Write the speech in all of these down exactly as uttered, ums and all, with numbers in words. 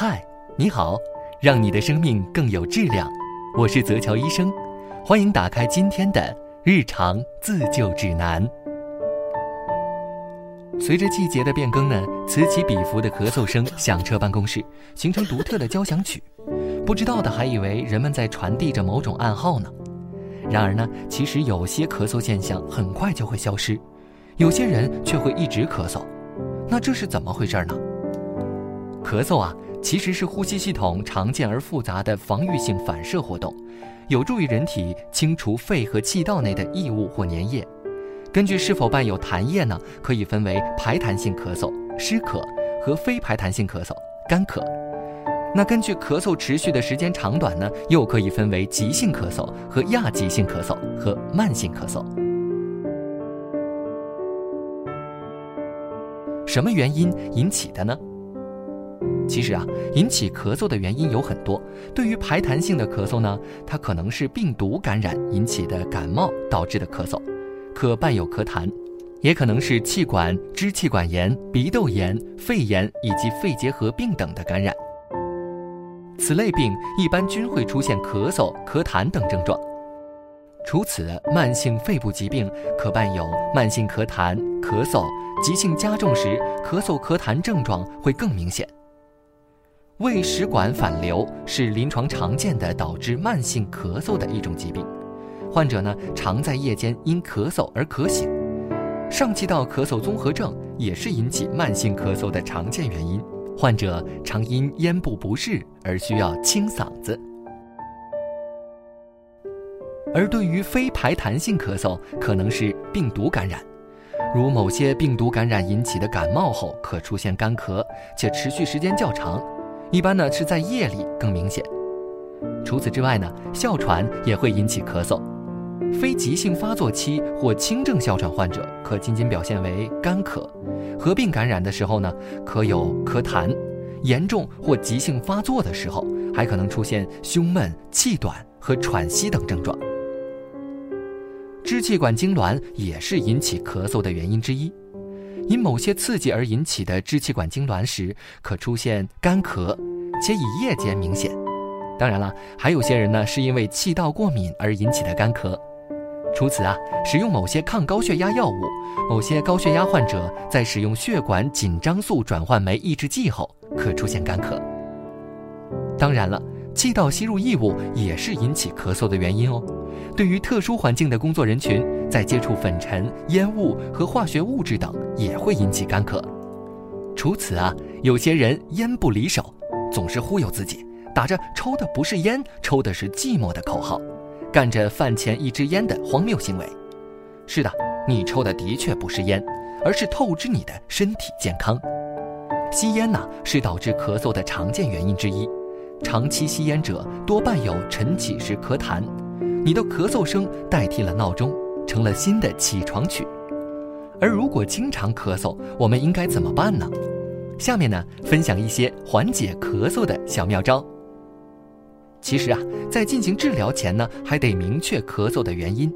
嗨，你好，让你的生命更有质量，我是泽桥医生，欢迎打开今天的日常自救指南。随着季节的变更呢，此起彼伏的咳嗽声响彻办公室，形成独特的交响曲。不知道的还以为人们在传递着某种暗号呢。然而呢，其实有些咳嗽现象很快就会消失，有些人却会一直咳嗽。那这是怎么回事呢？咳嗽啊，其实是呼吸系统常见而复杂的防御性反射活动，有助于人体清除肺和气道内的异物或粘液。根据是否伴有痰液呢，可以分为排痰性咳嗽、湿咳和非排痰性咳嗽、干咳。那根据咳嗽持续的时间长短呢，又可以分为急性咳嗽和亚急性咳嗽和慢性咳嗽。什么原因引起的呢？其实啊，引起咳嗽的原因有很多。对于排痰性的咳嗽呢，它可能是病毒感染引起的感冒导致的咳嗽，可伴有咳痰，也可能是气管、支气管炎、鼻窦炎、肺炎以及肺结核病等的感染。此类病一般均会出现咳嗽、咳痰等症状。除此，慢性肺部疾病可伴有慢性咳痰、咳嗽，急性加重时，咳嗽、咳痰症状会更明显。胃食管反流是临床常见的导致慢性咳嗽的一种疾病，患者呢常在夜间因咳嗽而咳醒。上气道咳嗽综合症也是引起慢性咳嗽的常见原因，患者常因咽部不适而需要清嗓子。而对于非排痰性咳嗽，可能是病毒感染，如某些病毒感染引起的感冒后可出现干咳，且持续时间较长，一般呢是在夜里更明显。除此之外呢，哮喘也会引起咳嗽，非急性发作期或轻症哮喘患者可仅仅表现为干咳，合并感染的时候呢，可有咳痰，严重或急性发作的时候，还可能出现胸闷、气短和喘息等症状。支气管痉挛也是引起咳嗽的原因之一。因某些刺激而引起的支气管痉挛时，可出现干咳，且以夜间明显。当然了，还有些人呢是因为气道过敏而引起的干咳。除此啊，使用某些抗高血压药物，某些高血压患者在使用血管紧张素转换酶抑制剂后，可出现干咳。当然了，气道吸入异物也是引起咳嗽的原因哦。对于特殊环境的工作人群，在接触粉尘、烟雾和化学物质等，也会引起干咳。除此啊，有些人烟不离手，总是忽悠自己，打着抽的不是烟，抽的是寂寞的口号，干着饭前一支烟的荒谬行为。是的，你抽的的确不是烟，而是透支你的身体健康。吸烟呢、啊，是导致咳嗽的常见原因之一。长期吸烟者多伴有晨起时咳痰，你的咳嗽声代替了闹钟，成了新的起床曲。而如果经常咳嗽，我们应该怎么办呢？下面呢，分享一些缓解咳嗽的小妙招。其实啊，在进行治疗前呢，还得明确咳嗽的原因。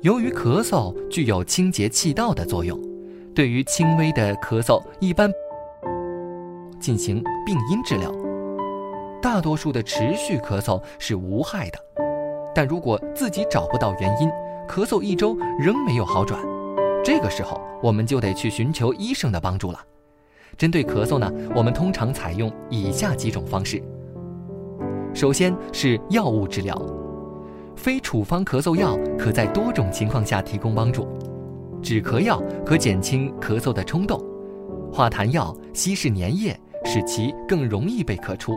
由于咳嗽具有清洁气道的作用，对于轻微的咳嗽，一般进行病因治疗。大多数的持续咳嗽是无害的，但如果自己找不到原因，咳嗽一周仍没有好转，这个时候我们就得去寻求医生的帮助了。针对咳嗽呢，我们通常采用以下几种方式。首先是药物治疗，非处方咳嗽药可在多种情况下提供帮助。止咳药可减轻咳嗽的冲动，化痰药稀释粘液，使其更容易被咳出。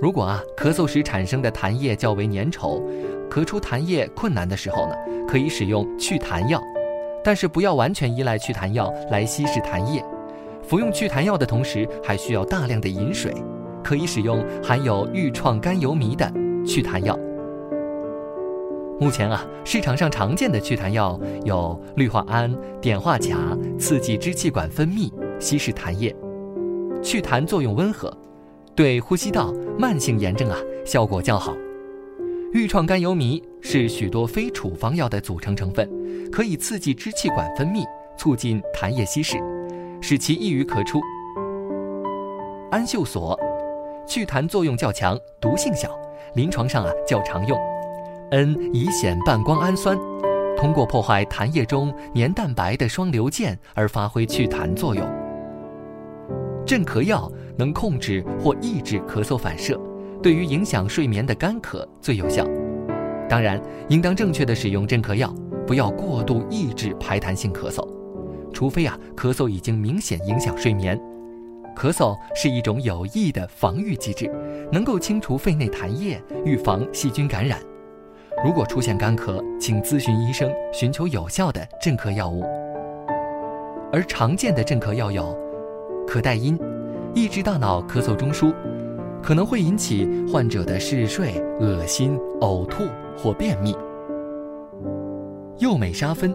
如果啊，咳嗽时产生的痰液较为粘稠，咳出痰液困难的时候呢，可以使用祛痰药，但是不要完全依赖祛痰药来稀释痰液。服用祛痰药的同时，还需要大量的饮水，可以使用含有愈创甘油醚的祛痰药。目前啊，市场上常见的祛痰药有氯化铵、碘化钾，刺激支气管分泌，稀释痰液，祛痰作用温和。对呼吸道慢性炎症啊，效果较好。愈创甘油醚是许多非处方药的组成成分，可以刺激支气管分泌，促进痰液稀释，使其易于咳出。安秀索，祛痰作用较强，毒性小，临床上啊较常用。N 乙酰半胱氨酸，通过破坏痰液中黏蛋白的双硫键而发挥祛痰作用。镇咳药能控制或抑制咳嗽反射，对于影响睡眠的干咳最有效。当然，应当正确的使用镇咳药，不要过度抑制排痰性咳嗽，除非啊咳嗽已经明显影响睡眠。咳嗽是一种有益的防御机制，能够清除肺内痰液，预防细菌感染。如果出现干咳，请咨询医生，寻求有效的镇咳药物。而常见的镇咳药有可待因，抑制大脑咳嗽中枢，可能会引起患者的嗜睡、恶心、呕吐或便秘。右美沙芬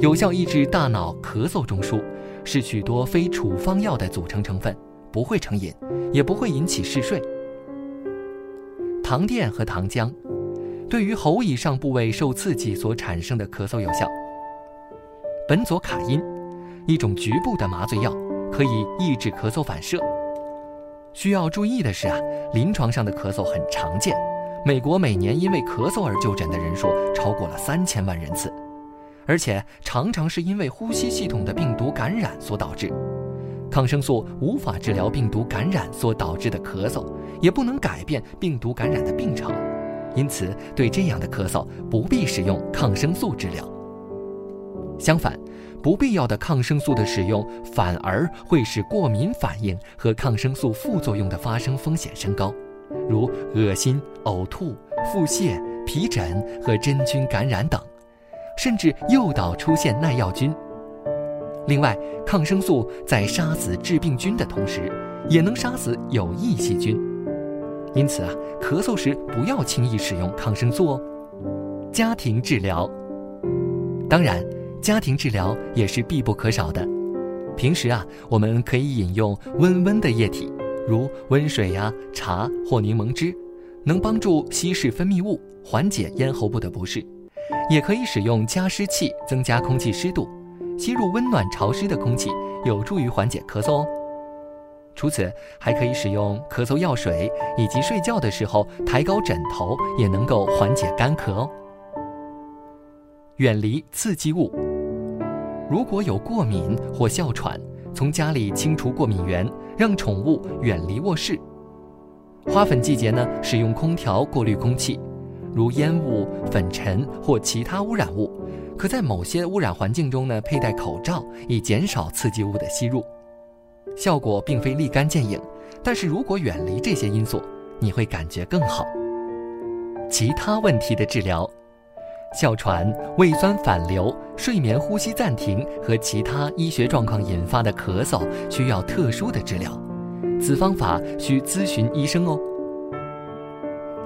有效抑制大脑咳嗽中枢，是许多非处方药的组成成分，不会成瘾，也不会引起嗜睡。糖淀和糖浆对于喉以上部位受刺激所产生的咳嗽有效。苯佐卡因，一种局部的麻醉药，可以抑制咳嗽反射。需要注意的是啊，临床上的咳嗽很常见，美国每年因为咳嗽而就诊的人数超过了三千万人次，而且常常是因为呼吸系统的病毒感染所导致。抗生素无法治疗病毒感染所导致的咳嗽，也不能改变病毒感染的病程，因此对这样的咳嗽不必使用抗生素治疗。相反，不必要的抗生素的使用反而会使过敏反应和抗生素副作用的发生风险升高，如恶心、呕吐、腹泻、皮疹和真菌感染等，甚至诱导出现耐药菌。另外，抗生素在杀死致病菌的同时，也能杀死有益细菌。因此啊，咳嗽时不要轻易使用抗生素哦。家庭治疗，当然，家庭治疗也是必不可少的。平时啊，我们可以饮用温温的液体，如温水啊、茶或柠檬汁，能帮助稀释分泌物，缓解咽喉部的不适。也可以使用加湿器增加空气湿度，吸入温暖潮湿的空气，有助于缓解咳嗽哦。除此，还可以使用咳嗽药水，以及睡觉的时候抬高枕头，也能够缓解干咳哦。远离刺激物，如果有过敏或哮喘，从家里清除过敏源，让宠物远离卧室。花粉季节呢，使用空调过滤空气，如烟雾、粉尘或其他污染物，可在某些污染环境中呢，佩戴口罩以减少刺激物的吸入。效果并非立竿见影，但是如果远离这些因素，你会感觉更好。其他问题的治疗，哮喘、胃酸反流、睡眠呼吸暂停和其他医学状况引发的咳嗽需要特殊的治疗，此方法需咨询医生哦。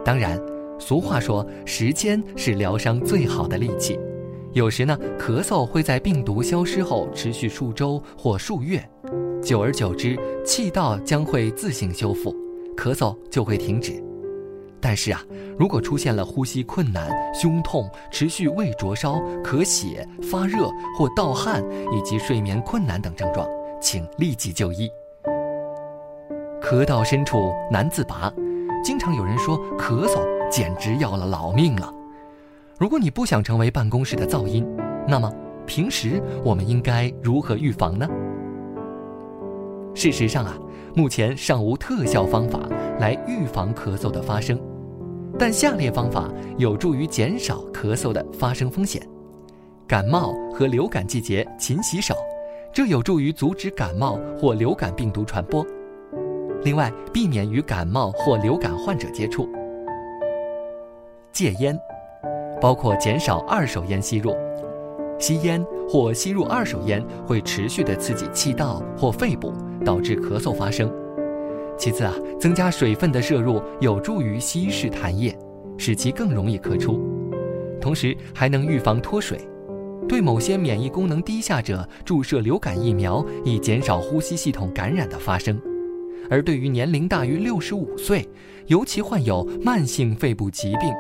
当然，俗话说，时间是疗伤最好的利器。有时呢，咳嗽会在病毒消失后持续数周或数月，久而久之，气道将会自行修复，咳嗽就会停止。但是啊，如果出现了呼吸困难、胸痛、持续胃灼烧、咳血、发热或盗汗以及睡眠困难等症状，请立即就医。咳到深处难自拔，经常有人说咳嗽简直要了老命了。如果你不想成为办公室的噪音，那么平时我们应该如何预防呢？事实上啊，目前尚无特效方法来预防咳嗽的发生，但下列方法有助于减少咳嗽的发生风险：感冒和流感季节勤洗手，这有助于阻止感冒或流感病毒传播；另外，避免与感冒或流感患者接触；戒烟，包括减少二手烟吸入。吸烟或吸入二手烟会持续地刺激气道或肺部，导致咳嗽发生。其次啊，增加水分的摄入有助于稀释痰液，使其更容易咳出，同时还能预防脱水。对某些免疫功能低下者注射流感疫苗，以减少呼吸系统感染的发生。而对于年龄大于六十五岁，尤其患有慢性肺部疾病，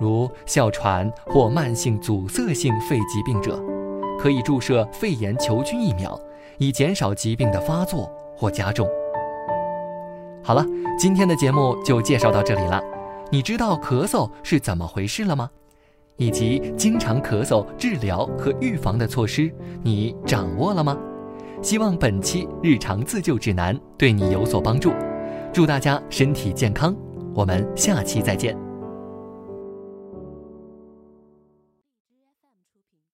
如哮喘或慢性阻塞性肺疾病者，可以注射肺炎球菌疫苗，以减少疾病的发作或加重。好了，今天的节目就介绍到这里了。你知道咳嗽是怎么回事了吗？以及经常咳嗽治疗和预防的措施，你掌握了吗？希望本期日常自救指南对你有所帮助。祝大家身体健康，我们下期再见。